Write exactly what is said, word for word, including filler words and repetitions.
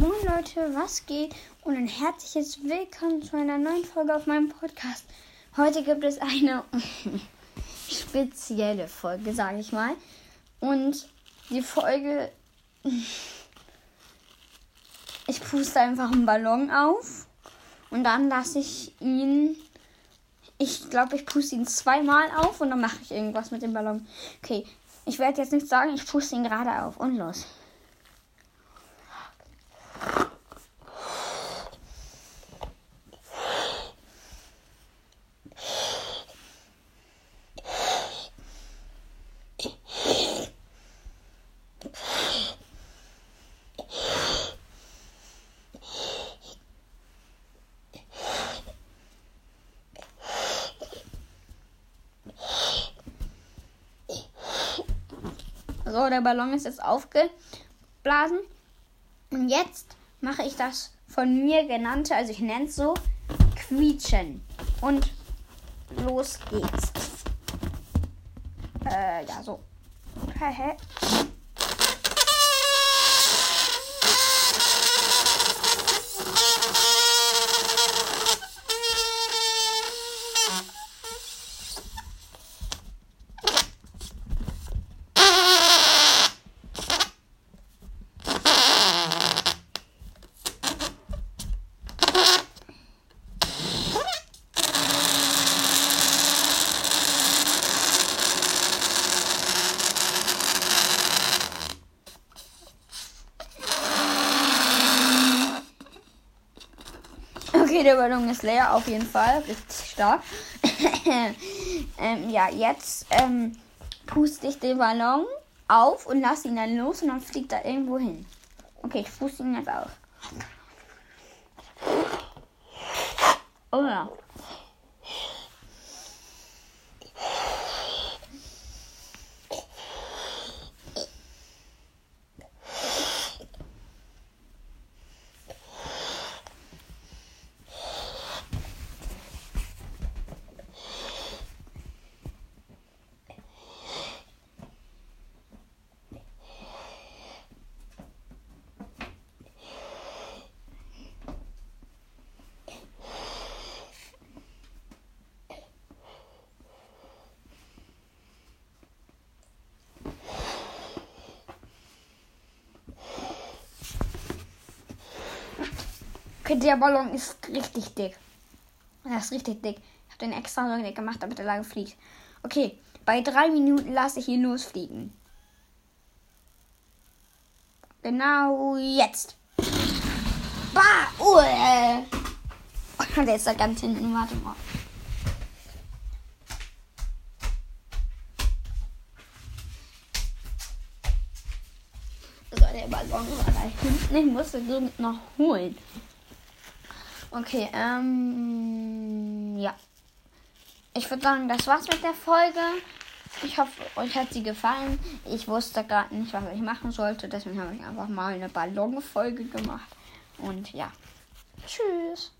Moin Leute, was geht? Und ein herzliches Willkommen zu einer neuen Folge auf meinem Podcast. Heute gibt es eine spezielle Folge, sage ich mal. Und die Folge... Ich puste einfach einen Ballon auf und dann lasse ich ihn... Ich glaube, ich puste ihn zweimal auf und dann mache ich irgendwas mit dem Ballon. Okay, ich werde jetzt nichts sagen, ich puste ihn gerade auf und los. So, der Ballon ist jetzt aufgeblasen. Und jetzt mache ich das von mir genannte, also ich nenne es so, Quietschen. Und los geht's. Äh, ja, so. Okay, der Ballon ist leer, auf jeden Fall. Richtig stark. ähm, ja, jetzt ähm, puste ich den Ballon auf und lasse ihn dann los und dann fliegt er irgendwo hin. Okay, ich puste ihn jetzt auf. Oh ja. Okay, der Ballon ist richtig dick. Er ist richtig dick. Ich habe den extra so dick gemacht, damit er lange fliegt. Okay, bei drei Minuten lasse ich ihn losfliegen. Genau jetzt. Bah! Oh, äh. Der ist da ganz hinten. Warte mal. So, der Ballon war da hinten. Ich musste den noch holen. Okay, ähm, ja. Ich würde sagen, das war's mit der Folge. Ich hoffe, euch hat sie gefallen. Ich wusste gerade nicht, was ich machen sollte. Deswegen habe ich einfach mal eine Ballonfolge gemacht. Und ja, tschüss.